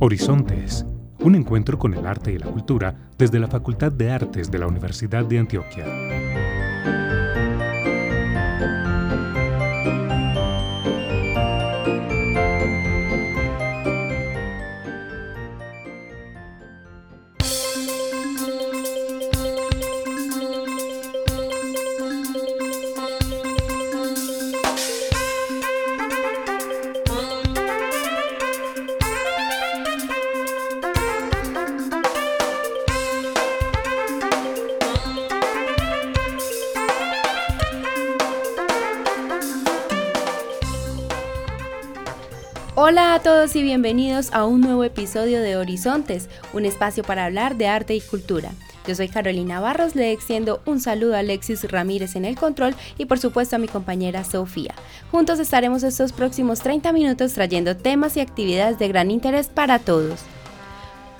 Horizontes, un encuentro con el arte y la cultura desde la Facultad de Artes de la Universidad de Antioquia. Hola a todos y bienvenidos a un nuevo episodio de Horizontes, un espacio para hablar de arte y cultura. Yo soy Carolina Barros, le extiendo un saludo a Alexis Ramírez en el control y por supuesto a mi compañera Sofía. Juntos estaremos estos próximos 30 minutos trayendo temas y actividades de gran interés para todos.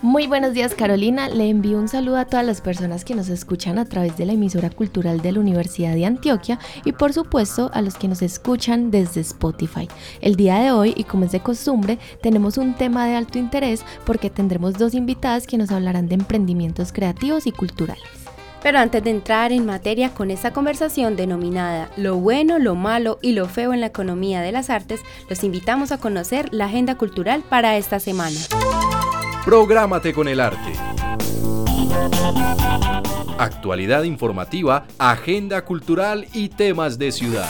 Muy buenos días, Carolina. Le envío un saludo a todas las personas que nos escuchan a través de la emisora cultural de la Universidad de Antioquia y por supuesto a los que nos escuchan desde Spotify. El día de hoy, y como es de costumbre, tenemos un tema de alto interés porque tendremos dos invitadas que nos hablarán de emprendimientos creativos y culturales. Pero antes de entrar en materia con esta conversación denominada Lo bueno, lo malo y lo feo en la economía de las artes, los invitamos a conocer la agenda cultural para esta semana. Prográmate con el arte. Actualidad informativa, agenda cultural y temas de ciudad.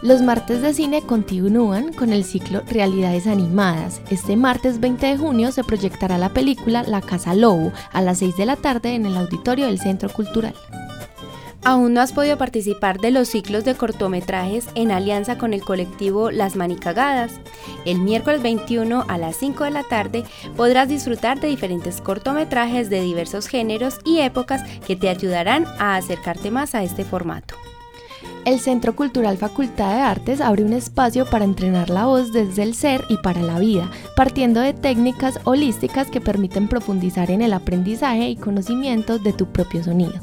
Los martes de cine continúan con el ciclo Realidades Animadas. Este martes 20 de junio se proyectará la película La Casa Lobo a las 6 de la tarde en el auditorio del Centro Cultural. ¿Aún no has podido participar de los ciclos de cortometrajes en alianza con el colectivo Las Manicagadas? El miércoles 21 a las 5 de la tarde podrás disfrutar de diferentes cortometrajes de diversos géneros y épocas que te ayudarán a acercarte más a este formato. El Centro Cultural Facultad de Artes abre un espacio para entrenar la voz desde el ser y para la vida, partiendo de técnicas holísticas que permiten profundizar en el aprendizaje y conocimiento de tu propio sonido.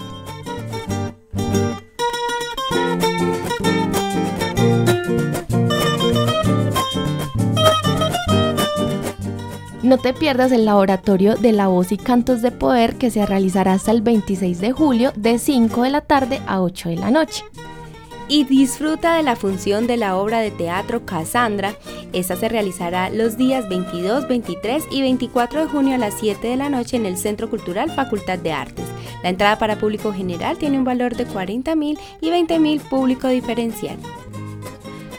No te pierdas el Laboratorio de la Voz y Cantos de Poder, que se realizará hasta el 26 de julio de 5 de la tarde a 8 de la noche. Y disfruta de la función de la obra de teatro Casandra. Esta se realizará los días 22, 23 y 24 de junio a las 7 de la noche en el Centro Cultural Facultad de Artes. La entrada para público general tiene un valor de 40.000 y 20.000 público diferencial.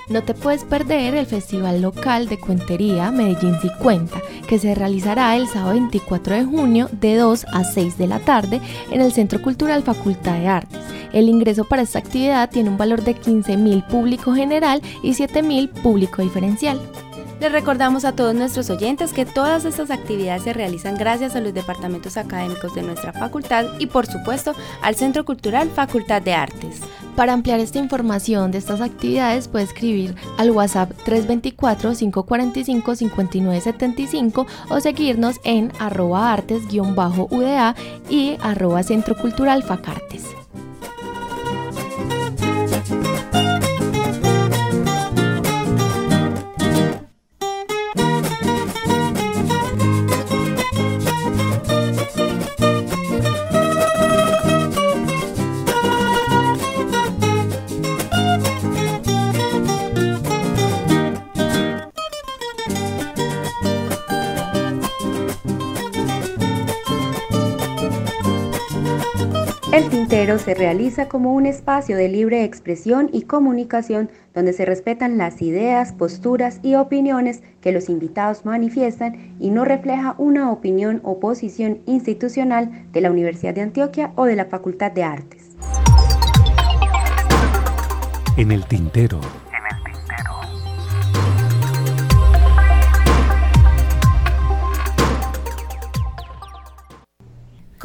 No te puedes perder el Festival Local de Cuentería Medellín 50, que se realizará el sábado 24 de junio de 2 a 6 de la tarde en el Centro Cultural Facultad de Artes. El ingreso para esta actividad tiene un valor de 15.000 público general y 7.000 público diferencial. Les recordamos a todos nuestros oyentes que todas estas actividades se realizan gracias a los departamentos académicos de nuestra facultad y, por supuesto, al Centro Cultural Facultad de Artes. Para ampliar esta información de estas actividades puede escribir al WhatsApp 324-545-5975 o seguirnos en @artes-UDA y @Centro Cultural Facartes. El Tintero se realiza como un espacio de libre expresión y comunicación donde se respetan las ideas, posturas y opiniones que los invitados manifiestan y no refleja una opinión o posición institucional de la Universidad de Antioquia o de la Facultad de Artes. En el Tintero.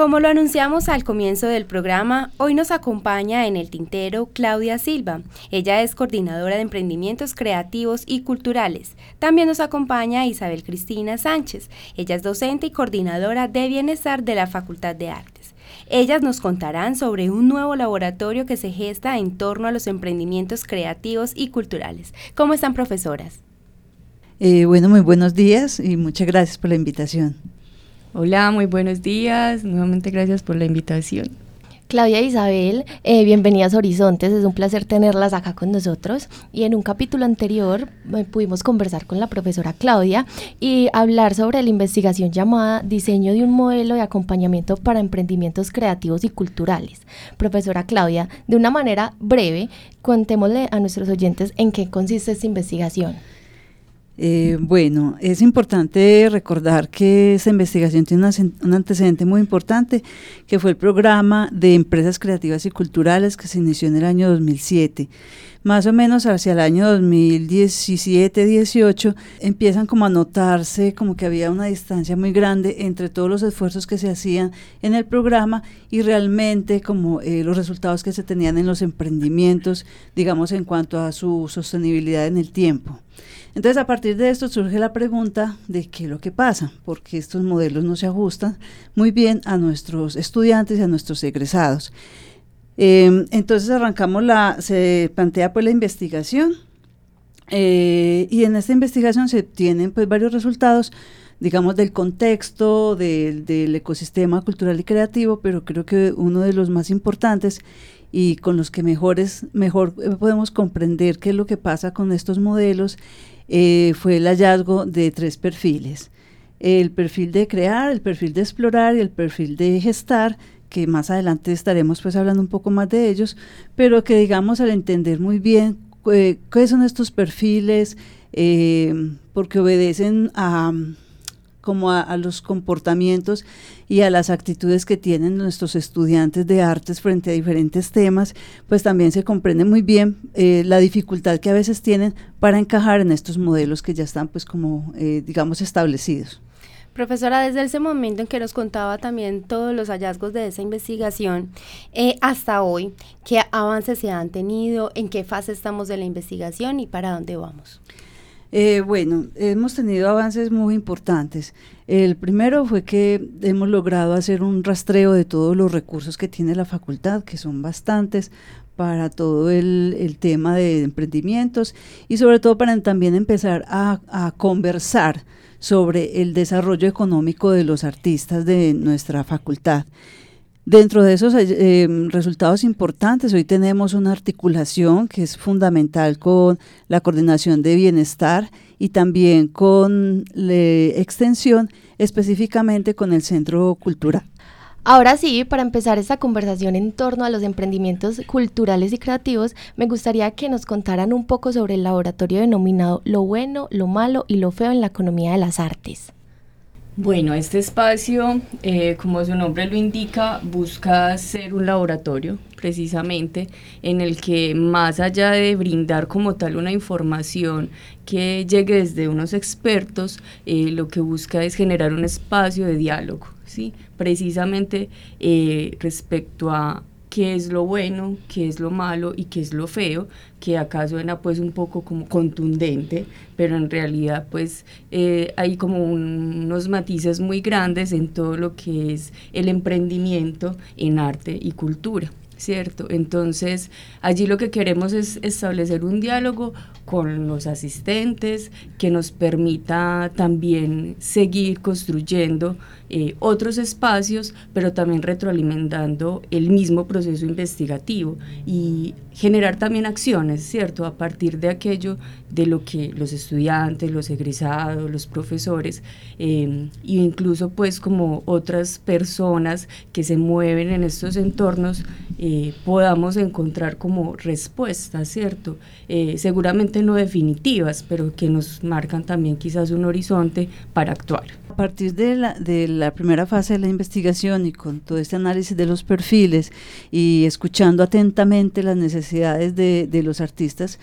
Como lo anunciamos al comienzo del programa, hoy nos acompaña en el tintero Claudia Silva. Ella es coordinadora de Emprendimientos Creativos y Culturales. También nos acompaña Isabel Cristina Sánchez. Ella es docente y coordinadora de Bienestar de la Facultad de Artes. Ellas nos contarán sobre un nuevo laboratorio que se gesta en torno a los emprendimientos creativos y culturales. ¿Cómo están, profesoras? Muy buenos días y muchas gracias por la invitación. Hola, muy buenos días, nuevamente gracias por la invitación. Claudia e Isabel, bienvenidas a Horizontes, es un placer tenerlas acá con nosotros. Y en un capítulo anterior pudimos conversar con la profesora Claudia y hablar sobre la investigación llamada Diseño de un modelo de acompañamiento para emprendimientos creativos y culturales. Profesora Claudia, de una manera breve, contémosle a nuestros oyentes en qué consiste esta investigación. Es importante recordar que esa investigación tiene un antecedente muy importante, que fue el programa de Empresas Creativas y Culturales que se inició en el año 2007. Más o menos hacia el año 2017-18 empiezan como a notarse como que había una distancia muy grande entre todos los esfuerzos que se hacían en el programa y realmente como los resultados que se tenían en los emprendimientos, digamos, en cuanto a su sostenibilidad en el tiempo. Entonces, a partir de esto surge la pregunta de qué es lo que pasa, porque estos modelos no se ajustan muy bien a nuestros estudiantes y a nuestros egresados. Entonces se plantea pues la investigación y en esta investigación se obtienen pues varios resultados, digamos, del contexto, del ecosistema cultural y creativo, pero creo que uno de los más importantes y con los que mejor podemos comprender qué es lo que pasa con estos modelos, fue el hallazgo de 3 perfiles. El perfil de crear, el perfil de explorar y el perfil de gestar, que más adelante estaremos pues hablando un poco más de ellos, pero que digamos al entender muy bien qué son estos perfiles, porque obedecen a los comportamientos y a las actitudes que tienen nuestros estudiantes de artes frente a diferentes temas, pues también se comprende muy bien la dificultad que a veces tienen para encajar en estos modelos que ya están pues como digamos establecidos. Profesora, desde ese momento en que nos contaba también todos los hallazgos de esa investigación, hasta hoy, ¿qué avances se han tenido? ¿En qué fase estamos de la investigación y para dónde vamos? Hemos tenido avances muy importantes. El primero fue que hemos logrado hacer un rastreo de todos los recursos que tiene la facultad, que son bastantes, para todo el tema de emprendimientos y sobre todo para también empezar a conversar sobre el desarrollo económico de los artistas de nuestra facultad. Dentro de esos resultados importantes, hoy tenemos una articulación que es fundamental con la coordinación de bienestar y también con la extensión, específicamente con el Centro Cultural. Ahora sí, para empezar esta conversación en torno a los emprendimientos culturales y creativos, me gustaría que nos contaran un poco sobre el laboratorio denominado Lo Bueno, Lo Malo y Lo Feo en la Economía de las Artes. Bueno, este espacio, como su nombre lo indica, busca ser un laboratorio, precisamente, en el que más allá de brindar como tal una información que llegue desde unos expertos, lo que busca es generar un espacio de diálogo, ¿sí? Precisamente respecto a qué es lo bueno, qué es lo malo y qué es lo feo, que acá suena pues un poco como contundente, pero en realidad pues hay como unos matices muy grandes en todo lo que es el emprendimiento en arte y cultura, ¿cierto? Entonces, allí lo que queremos es establecer un diálogo con los asistentes que nos permita también seguir construyendo otros espacios, pero también retroalimentando el mismo proceso investigativo y generar también acciones, ¿cierto? A partir de aquello de lo que los estudiantes, los egresados, los profesores e incluso pues como otras personas que se mueven en estos entornos podamos encontrar como respuestas, ¿cierto? Seguramente no definitivas, pero que nos marcan también quizás un horizonte para actuar. A partir de la primera fase de la investigación y con todo este análisis de los perfiles y escuchando atentamente las necesidades de los artistas,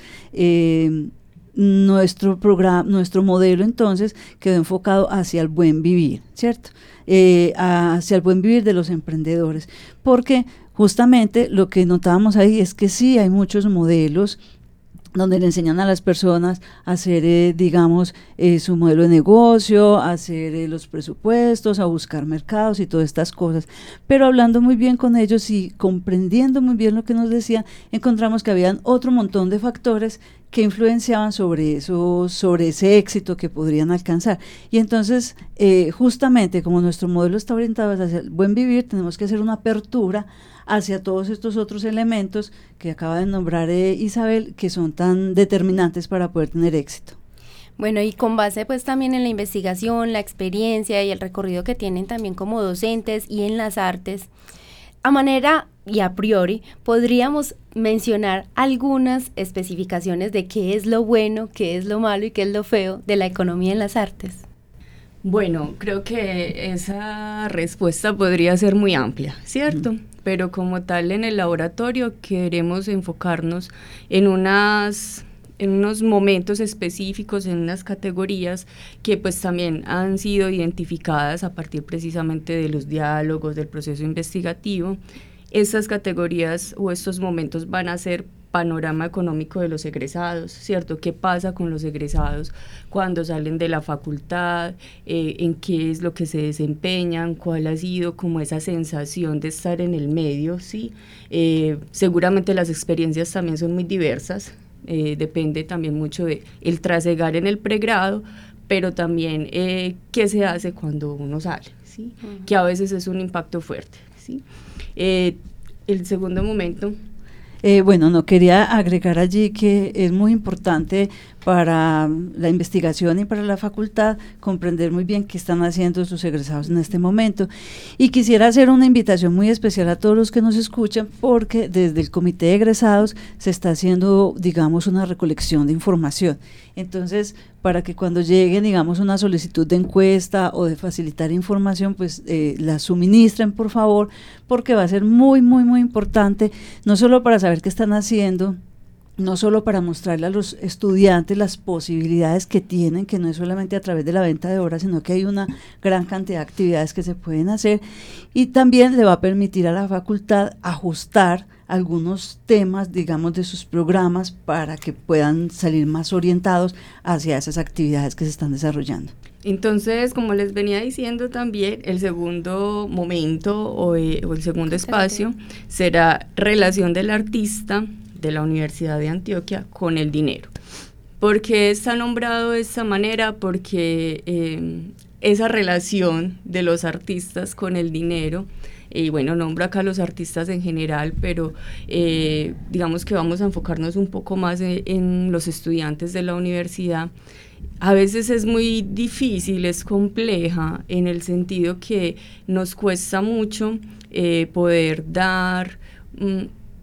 nuestro programa, nuestro modelo entonces quedó enfocado hacia el buen vivir, ¿cierto? Hacia el buen vivir de los emprendedores, porque justamente lo que notábamos ahí es que sí hay muchos modelos donde le enseñan a las personas a hacer, digamos, su modelo de negocio, a hacer los presupuestos, a buscar mercados y todas estas cosas. Pero hablando muy bien con ellos y comprendiendo muy bien lo que nos decían, encontramos que habían otro montón de factores que influenciaban sobre eso, sobre ese éxito que podrían alcanzar. Y entonces, justamente como nuestro modelo está orientado hacia el buen vivir, tenemos que hacer una apertura hacia todos estos otros elementos que acaba de nombrar Isabel, que son tan determinantes para poder tener éxito. Bueno, y con base pues también en la investigación, la experiencia y el recorrido que tienen también como docentes y en las artes, a manera y a priori podríamos mencionar algunas especificaciones de qué es lo bueno, qué es lo malo y qué es lo feo de la economía en las artes. Bueno, creo que esa respuesta podría ser muy amplia, ¿cierto? Pero como tal en el laboratorio queremos enfocarnos en unos momentos específicos, en unas categorías que pues también han sido identificadas a partir precisamente de los diálogos, del proceso investigativo. Estas categorías o estos momentos van a ser panorama económico de los egresados, ¿cierto? ¿Qué pasa con los egresados cuando salen de la facultad? ¿En qué es lo que se desempeñan? ¿Cuál ha sido como esa sensación de estar en el medio? ¿Sí? Seguramente las experiencias también son muy diversas, depende también mucho del trasegar en el pregrado, pero también qué se hace cuando uno sale, ¿sí? Uh-huh. Que a veces es un impacto fuerte, ¿sí? El segundo momento... Bueno, no quería agregar allí que es muy importante para la investigación y para la facultad comprender muy bien qué están haciendo sus egresados en este momento. Y quisiera hacer una invitación muy especial a todos los que nos escuchan, porque desde el comité de egresados se está haciendo, digamos, una recolección de información. Entonces, para que cuando llegue, digamos, una solicitud de encuesta o de facilitar información, pues la suministren, por favor, porque va a ser muy, muy, muy importante, no solo para saber qué están haciendo, no solo para mostrarle a los estudiantes las posibilidades que tienen, que no es solamente a través de la venta de obras, sino que hay una gran cantidad de actividades que se pueden hacer, y también le va a permitir a la facultad ajustar algunos temas, digamos, de sus programas para que puedan salir más orientados hacia esas actividades que se están desarrollando. Entonces, como les venía diciendo también, el segundo momento o el segundo espacio será relación del artista de la Universidad de Antioquia con el dinero. ¿Por qué está nombrado de esta manera? Porque esa relación de los artistas con el dinero, y bueno, nombro acá a los artistas en general, pero digamos que vamos a enfocarnos un poco más en los estudiantes de la universidad. A veces es muy difícil, es compleja, en el sentido que nos cuesta mucho poder dar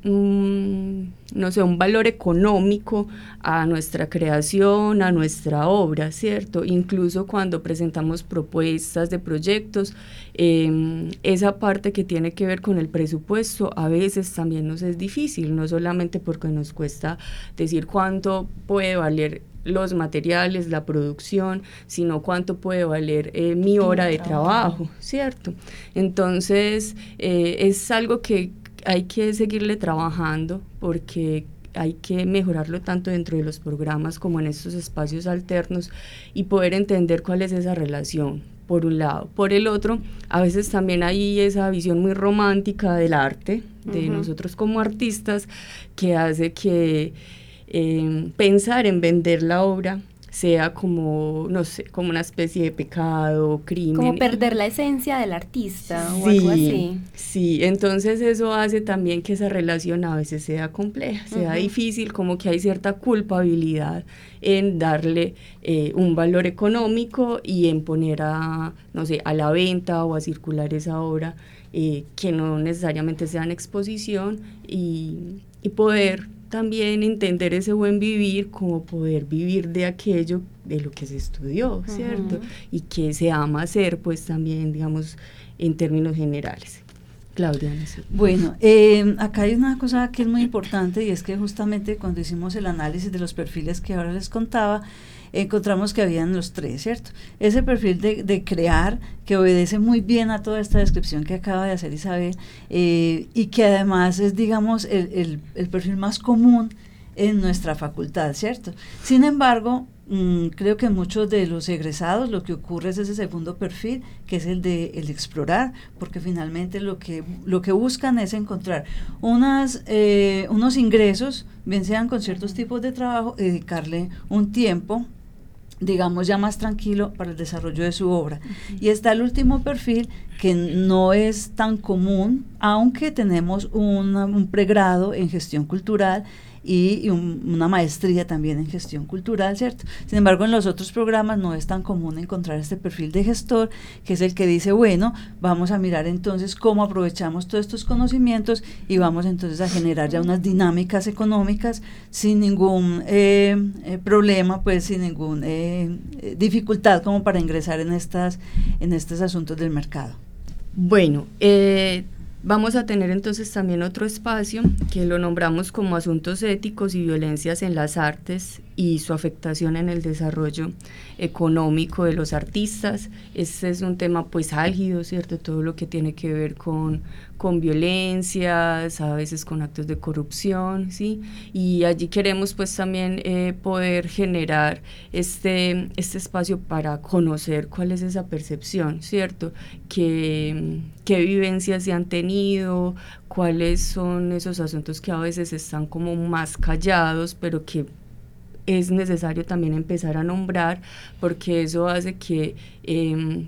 no sé, un valor económico a nuestra creación, a nuestra obra, ¿cierto? Incluso cuando presentamos propuestas de proyectos, esa parte que tiene que ver con el presupuesto a veces también nos es difícil, no solamente porque nos cuesta decir cuánto puede valer los materiales, la producción, sino cuánto puede valer mi hora de trabajo, ¿cierto? Entonces, es algo que hay que seguirle trabajando, porque hay que mejorarlo tanto dentro de los programas como en estos espacios alternos y poder entender cuál es esa relación, por un lado. Por el otro, a veces también hay esa visión muy romántica del arte, de nosotros como artistas, que hace que pensar en vender la obra sea como, no sé, como una especie de pecado, crimen. Como perder la esencia del artista, sí, o algo así. Sí, entonces eso hace también que esa relación a veces sea compleja, sea difícil, como que hay cierta culpabilidad en darle un valor económico y en poner a, no sé, a la venta o a circular esa obra que no necesariamente sea en exposición y poder también entender ese buen vivir como poder vivir de aquello de lo que se estudió, ¿cierto? Y que se ama hacer, pues también, digamos, en términos generales. Claudia. Bueno, acá hay una cosa que es muy importante, y es que justamente cuando hicimos el análisis de los perfiles que ahora les contaba, encontramos que habían los tres, ¿cierto? Ese perfil de crear, que obedece muy bien a toda esta descripción que acaba de hacer Isabel, y que además es, digamos, el perfil más común en nuestra facultad, ¿cierto? Sin embargo, creo que muchos de los egresados, lo que ocurre es ese segundo perfil, que es el de explorar, porque finalmente lo que buscan es encontrar unos ingresos, bien sean con ciertos tipos de trabajo, dedicarle un tiempo, digamos, ya más tranquilo para el desarrollo de su obra. Uh-huh. Y está el último perfil, que no es tan común, aunque tenemos un pregrado en gestión cultural y una maestría también en gestión cultural, ¿cierto? Sin embargo, en los otros programas no es tan común encontrar este perfil de gestor, que es el que dice, bueno, vamos a mirar entonces cómo aprovechamos todos estos conocimientos y vamos entonces a generar ya unas dinámicas económicas sin ningún problema, pues sin ninguna dificultad como para ingresar en estos asuntos del mercado. Bueno, vamos a tener entonces también otro espacio que lo nombramos como asuntos éticos y violencias en las artes y su afectación en el desarrollo económico de los artistas. Este es un tema pues álgido, ¿cierto? Todo lo que tiene que ver con violencias, a veces con actos de corrupción, ¿sí? Y allí queremos pues también poder generar este espacio para conocer cuál es esa percepción, ¿cierto? Qué vivencias se han tenido, cuáles son esos asuntos que a veces están como más callados, pero que es necesario también empezar a nombrar, porque eso hace que,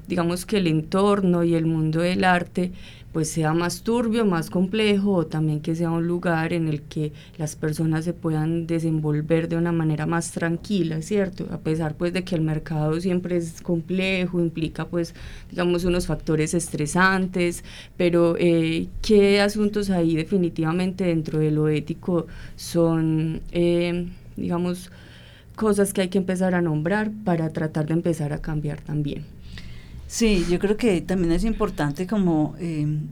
digamos, que el entorno y el mundo del arte pues sea más turbio, más complejo, o también que sea un lugar en el que las personas se puedan desenvolver de una manera más tranquila, ¿cierto? A pesar pues de que el mercado siempre es complejo, implica pues, digamos, unos factores estresantes, pero ¿qué asuntos ahí definitivamente dentro de lo ético son, digamos, cosas que hay que empezar a nombrar para tratar de empezar a cambiar también? Sí, yo creo que también es importante como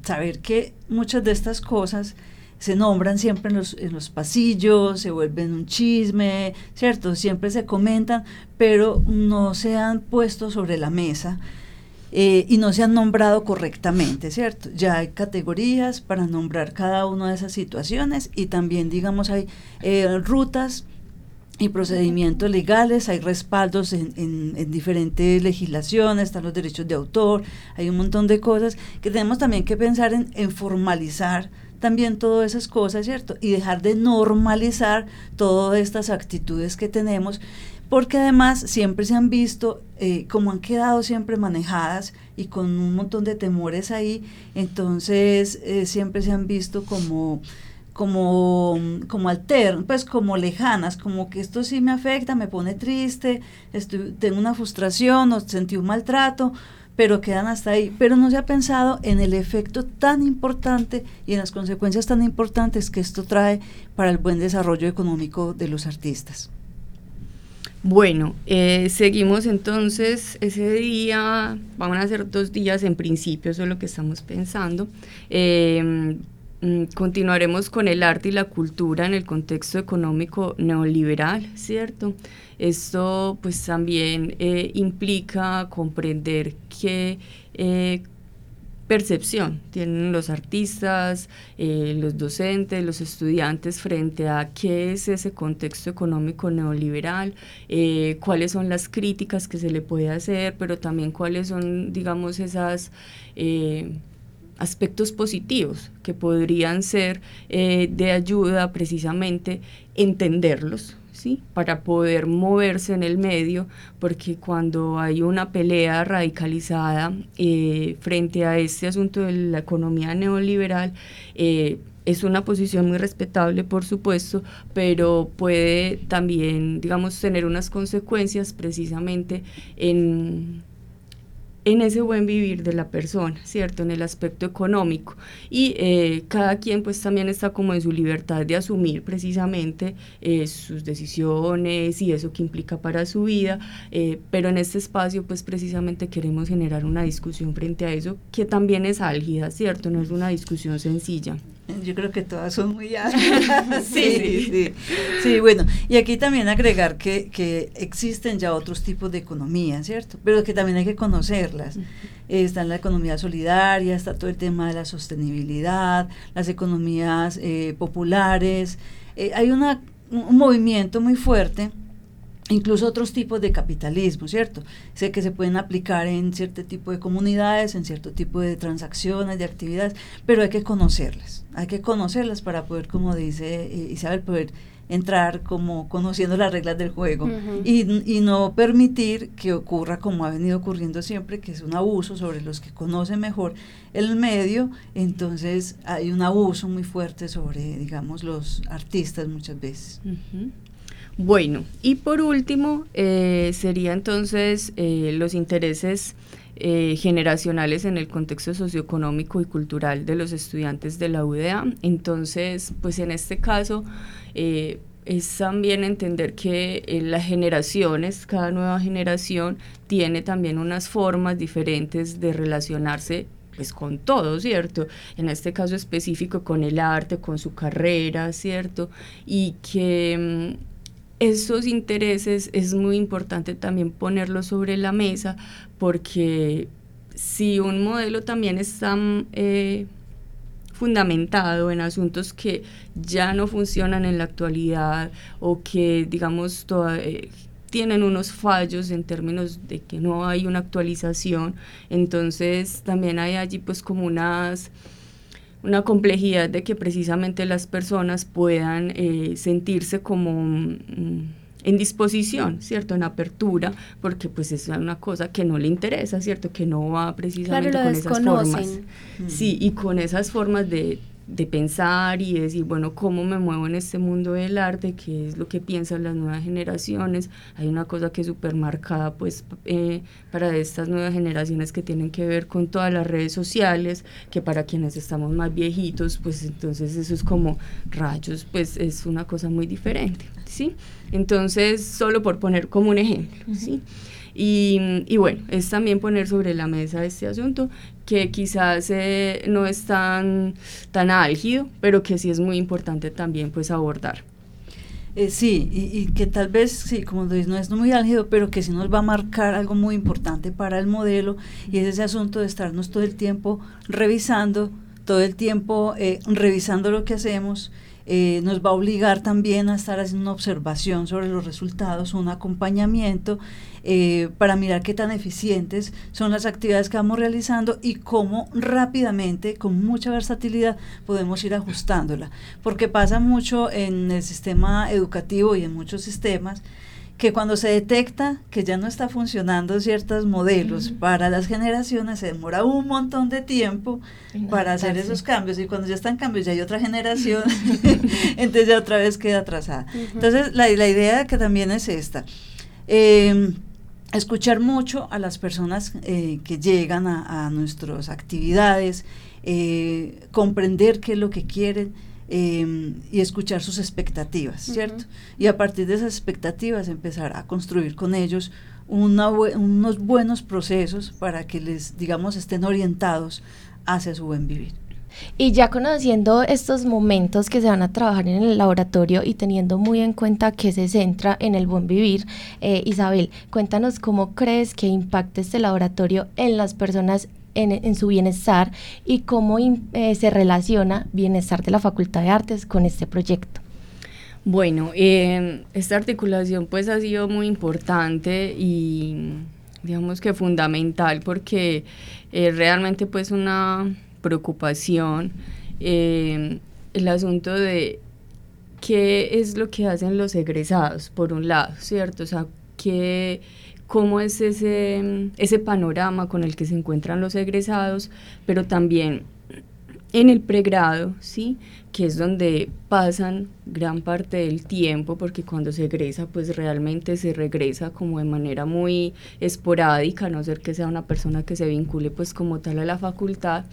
saber que muchas de estas cosas se nombran siempre en los pasillos, se vuelven un chisme, ¿cierto? Siempre se comentan, pero no se han puesto sobre la mesa y no se han nombrado correctamente, ¿cierto? Ya hay categorías para nombrar cada una de esas situaciones, y también, digamos, hay rutas y procedimientos legales, hay respaldos en diferentes legislaciones, están los derechos de autor, hay un montón de cosas que tenemos también que pensar en formalizar también todas esas cosas, ¿cierto? Y dejar de normalizar todas estas actitudes que tenemos, porque además siempre se han visto como han quedado siempre manejadas y con un montón de temores ahí, entonces siempre se han visto como alternas, pues como lejanas, como que esto sí me afecta, me pone triste, tengo una frustración o sentí un maltrato, pero quedan hasta ahí. Pero no se ha pensado en el efecto tan importante y en las consecuencias tan importantes que esto trae para el buen desarrollo económico de los artistas. Bueno, seguimos entonces ese día, van a ser 2 días en principio, eso es lo que estamos pensando. Continuaremos con el arte y la cultura en el contexto económico neoliberal, ¿cierto? Esto pues también implica comprender qué percepción tienen los artistas, los docentes, los estudiantes frente a qué es ese contexto económico neoliberal, cuáles son las críticas que se le puede hacer, pero también cuáles son, digamos, esas aspectos positivos que podrían ser de ayuda, precisamente entenderlos, ¿sí? Para poder moverse en el medio, porque cuando hay una pelea radicalizada frente a este asunto de la economía neoliberal, es una posición muy respetable, por supuesto, pero puede también, digamos, tener unas consecuencias precisamente en en ese buen vivir de la persona, ¿cierto?, en el aspecto económico, y cada quien pues también está como en su libertad de asumir precisamente sus decisiones y eso que implica para su vida, pero en este espacio pues precisamente queremos generar una discusión frente a eso, que también es álgida, ¿cierto?, no es una discusión sencilla. Yo creo que todas son muy álgidas. Sí, bueno, y aquí también agregar que existen ya otros tipos de economía, ¿cierto?, pero que también hay que conocerlas. Está en la economía solidaria, está todo el tema de la sostenibilidad, las economías populares, hay un movimiento muy fuerte, incluso otros tipos de capitalismo, ¿cierto? Sé que se pueden aplicar en cierto tipo de comunidades, en cierto tipo de transacciones, de actividades, pero hay que conocerlas para poder, como dice Isabel, poder entrar como conociendo las reglas del juego, uh-huh, y no permitir que ocurra como ha venido ocurriendo siempre, que es un abuso sobre los que conocen mejor el medio. Entonces hay un abuso muy fuerte sobre, digamos, los artistas muchas veces. Uh-huh. Bueno, y por último sería entonces los intereses generacionales en el contexto socioeconómico y cultural de los estudiantes de la UDA. Entonces, pues en este caso es también entender que las generaciones, cada nueva generación tiene también unas formas diferentes de relacionarse pues con todo, ¿cierto?, en este caso específico con el arte, con su carrera, ¿cierto?, y que esos intereses es muy importante también ponerlos sobre la mesa, porque si un modelo también está fundamentado en asuntos que ya no funcionan en la actualidad o que, digamos, tienen unos fallos en términos de que no hay una actualización, entonces también hay allí pues como una complejidad de que precisamente las personas puedan sentirse como en disposición, ¿cierto?, en apertura, porque pues es una cosa que no le interesa, ¿cierto?, que no va precisamente con esas formas. Sí, y con esas formas de pensar y decir, bueno, ¿cómo me muevo en este mundo del arte? ¿Qué es lo que piensan las nuevas generaciones? Hay una cosa que es súper marcada pues para estas nuevas generaciones que tienen que ver con todas las redes sociales, que para quienes estamos más viejitos, pues entonces eso es como rayos, pues es una cosa muy diferente, ¿sí? Entonces, solo por poner como un ejemplo, uh-huh, ¿sí? Y bueno, es también poner sobre la mesa este asunto que quizás no es tan álgido, pero que sí es muy importante también pues abordar. Sí, y que tal vez, sí, como lo dices, no es muy álgido, pero que sí nos va a marcar algo muy importante para el modelo, y es ese asunto de estarnos todo el tiempo revisando, revisando lo que hacemos. Nos va a obligar también a estar haciendo una observación sobre los resultados, un acompañamiento para mirar qué tan eficientes son las actividades que vamos realizando y cómo rápidamente, con mucha versatilidad, podemos ir ajustándola, porque pasa mucho en el sistema educativo y en muchos sistemas que cuando se detecta que ya no está funcionando ciertos modelos, uh-huh, para las generaciones se demora un montón de tiempo para hacer esos cambios, y cuando ya están cambios ya hay otra generación, entonces ya otra vez queda atrasada. Uh-huh. Entonces la idea que también es esta, escuchar mucho a las personas que llegan a nuestras actividades, comprender qué es lo que quieren, y escuchar sus expectativas, ¿cierto? Uh-huh. Y a partir de esas expectativas empezar a construir con ellos unos buenos procesos para que les, digamos, estén orientados hacia su buen vivir. Y ya conociendo estos momentos que se van a trabajar en el laboratorio y teniendo muy en cuenta que se centra en el buen vivir, Isabel, cuéntanos cómo crees que impacta este laboratorio en las personas, en su bienestar, y cómo se relaciona bienestar de la Facultad de Artes con este proyecto. Bueno, esta articulación pues ha sido muy importante y digamos que fundamental, porque realmente pues una preocupación, el asunto de qué es lo que hacen los egresados, por un lado, ¿cierto? O sea, cómo es ese panorama con el que se encuentran los egresados, pero también en el pregrado, ¿sí?, que es donde pasan gran parte del tiempo, porque cuando se egresa, pues realmente se regresa como de manera muy esporádica, a no ser que sea una persona que se vincule pues como tal a la facultad.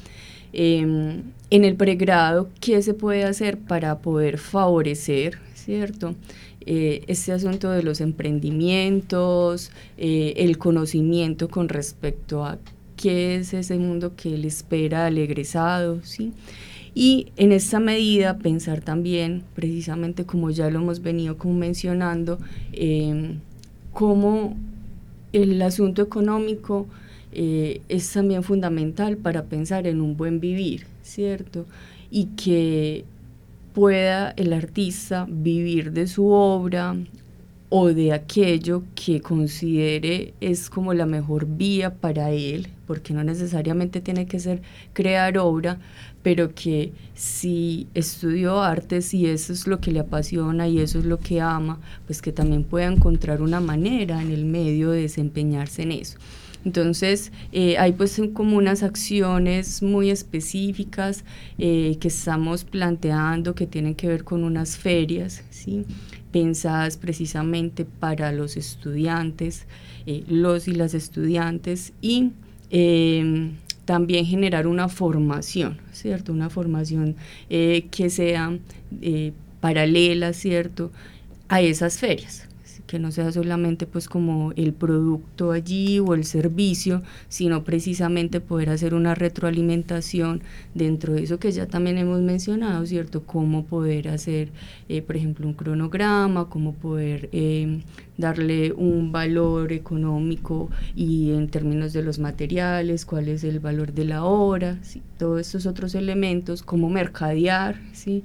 En el pregrado, ¿qué se puede hacer para poder favorecer, cierto?, este asunto de los emprendimientos, el conocimiento con respecto a qué es ese mundo que le espera al egresado, ¿sí? Y en esta medida pensar también, precisamente como ya lo hemos venido como mencionando, cómo el asunto económico es también fundamental para pensar en un buen vivir, ¿cierto? Y que pueda el artista vivir de su obra o de aquello que considere es como la mejor vía para él, porque no necesariamente tiene que ser crear obra, pero que si estudió artes y eso es lo que le apasiona y eso es lo que ama, pues que también pueda encontrar una manera en el medio de desempeñarse en eso. Entonces, hay pues como unas acciones muy específicas que estamos planteando que tienen que ver con unas ferias, ¿sí?, pensadas precisamente para los estudiantes, los y las estudiantes, y también generar una formación, ¿cierto?, una formación que sea paralela, ¿cierto?, a esas ferias, que no sea solamente pues como el producto allí o el servicio, sino precisamente poder hacer una retroalimentación dentro de eso que ya también hemos mencionado, ¿cierto? Cómo poder hacer, por ejemplo, un cronograma, cómo poder darle un valor económico y en términos de los materiales, cuál es el valor de la obra, ¿sí?, todos estos otros elementos, cómo mercadear, ¿sí?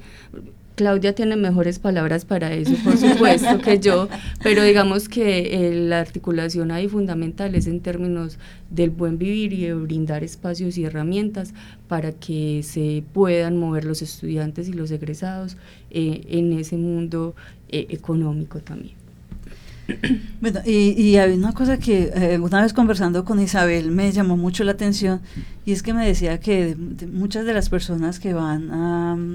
Claudia tiene mejores palabras para eso, por supuesto, que yo, pero digamos que la articulación ahí fundamental es en términos del buen vivir y de brindar espacios y herramientas para que se puedan mover los estudiantes y los egresados en ese mundo económico también. Bueno, y había una cosa que una vez conversando con Isabel me llamó mucho la atención, y es que me decía que muchas de las personas que van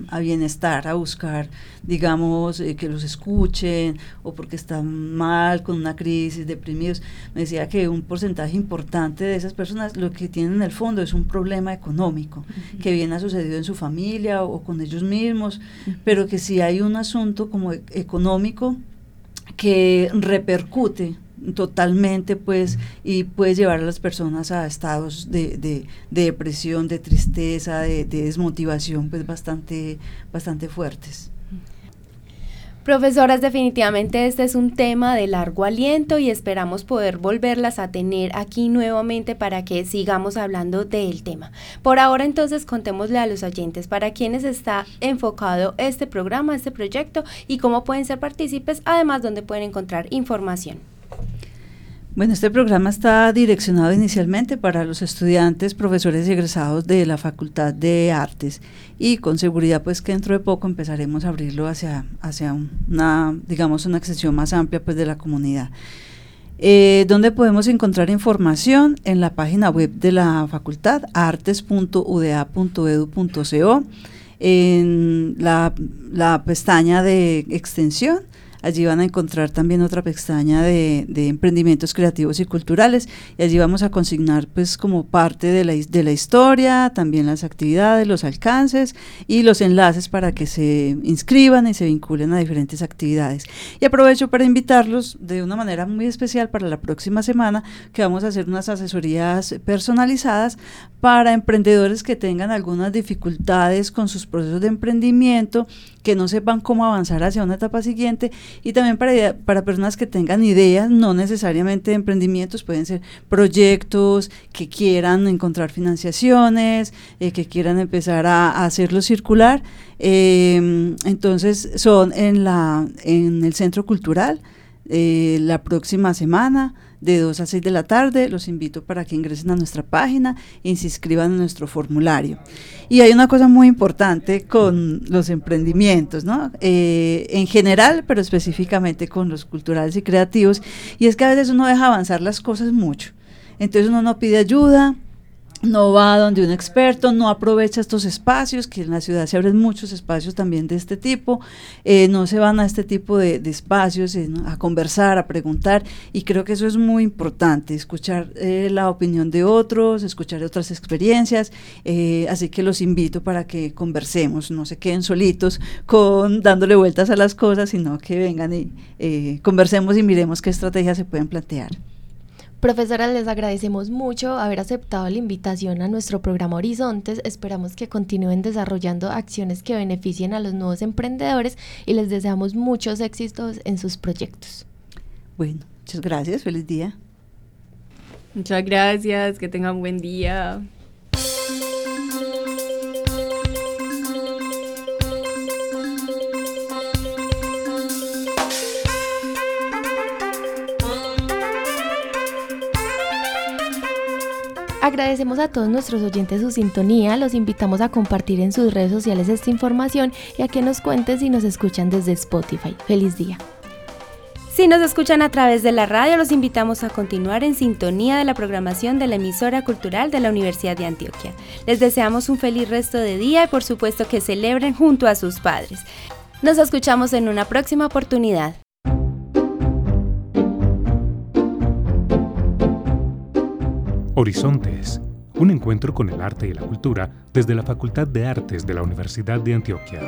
a bienestar a buscar, digamos, que los escuchen o porque están mal, con una crisis, deprimidos, me decía que un porcentaje importante de esas personas lo que tienen en el fondo es un problema económico, uh-huh, que bien ha sucedido en su familia o con ellos mismos, uh-huh, pero que si hay un asunto como económico que repercute totalmente, pues, y puede llevar a las personas a estados de depresión, de tristeza, de desmotivación, pues bastante fuertes. Profesoras, definitivamente este es un tema de largo aliento y esperamos poder volverlas a tener aquí nuevamente para que sigamos hablando del tema. Por ahora entonces contémosle a los oyentes para quienes está enfocado este programa, este proyecto, y cómo pueden ser partícipes, además dónde pueden encontrar información. Bueno, este programa está direccionado inicialmente para los estudiantes, profesores y egresados de la Facultad de Artes, y con seguridad pues que dentro de poco empezaremos a abrirlo hacia una, digamos, una accesión más amplia pues de la comunidad. Donde podemos encontrar información en la página web de la facultad, artes.uda.edu.co, en la pestaña de extensión. Allí van a encontrar también otra pestaña de emprendimientos creativos y culturales, y allí vamos a consignar pues como parte de la historia, también las actividades, los alcances y los enlaces para que se inscriban y se vinculen a diferentes actividades. Y aprovecho para invitarlos de una manera muy especial para la próxima semana, que vamos a hacer unas asesorías personalizadas para emprendedores que tengan algunas dificultades con sus procesos de emprendimiento, que no sepan cómo avanzar hacia una etapa siguiente, y también para personas que tengan ideas, no necesariamente de emprendimientos, pueden ser proyectos que quieran encontrar financiaciones, que quieran empezar a hacerlo circular. Entonces son en el Centro Cultural la próxima semana, de 2 a 6 de la tarde. Los invito para que ingresen a nuestra página y se inscriban en nuestro formulario. Y hay una cosa muy importante con los emprendimientos, ¿no? En general, pero específicamente con los culturales y creativos, y es que a veces uno deja avanzar las cosas mucho, entonces uno no pide ayuda, no va donde un experto, no aprovecha estos espacios, que en la ciudad se abren muchos espacios también de este tipo, no se van a este tipo de espacios a conversar, a preguntar, y creo que eso es muy importante, escuchar la opinión de otros, escuchar otras experiencias, así que los invito para que conversemos, no se queden solitos dándole vueltas a las cosas, sino que vengan y conversemos y miremos qué estrategias se pueden plantear. Profesora, les agradecemos mucho haber aceptado la invitación a nuestro programa Horizontes. Esperamos que continúen desarrollando acciones que beneficien a los nuevos emprendedores y les deseamos muchos éxitos en sus proyectos. Bueno, muchas gracias. Feliz día. Muchas gracias. Que tengan buen día. Agradecemos a todos nuestros oyentes su sintonía, los invitamos a compartir en sus redes sociales esta información y a que nos cuenten si nos escuchan desde Spotify. ¡Feliz día! Si nos escuchan a través de la radio, los invitamos a continuar en sintonía de la programación de la emisora cultural de la Universidad de Antioquia. Les deseamos un feliz resto de día y por supuesto que celebren junto a sus padres. Nos escuchamos en una próxima oportunidad. Horizontes, un encuentro con el arte y la cultura desde la Facultad de Artes de la Universidad de Antioquia.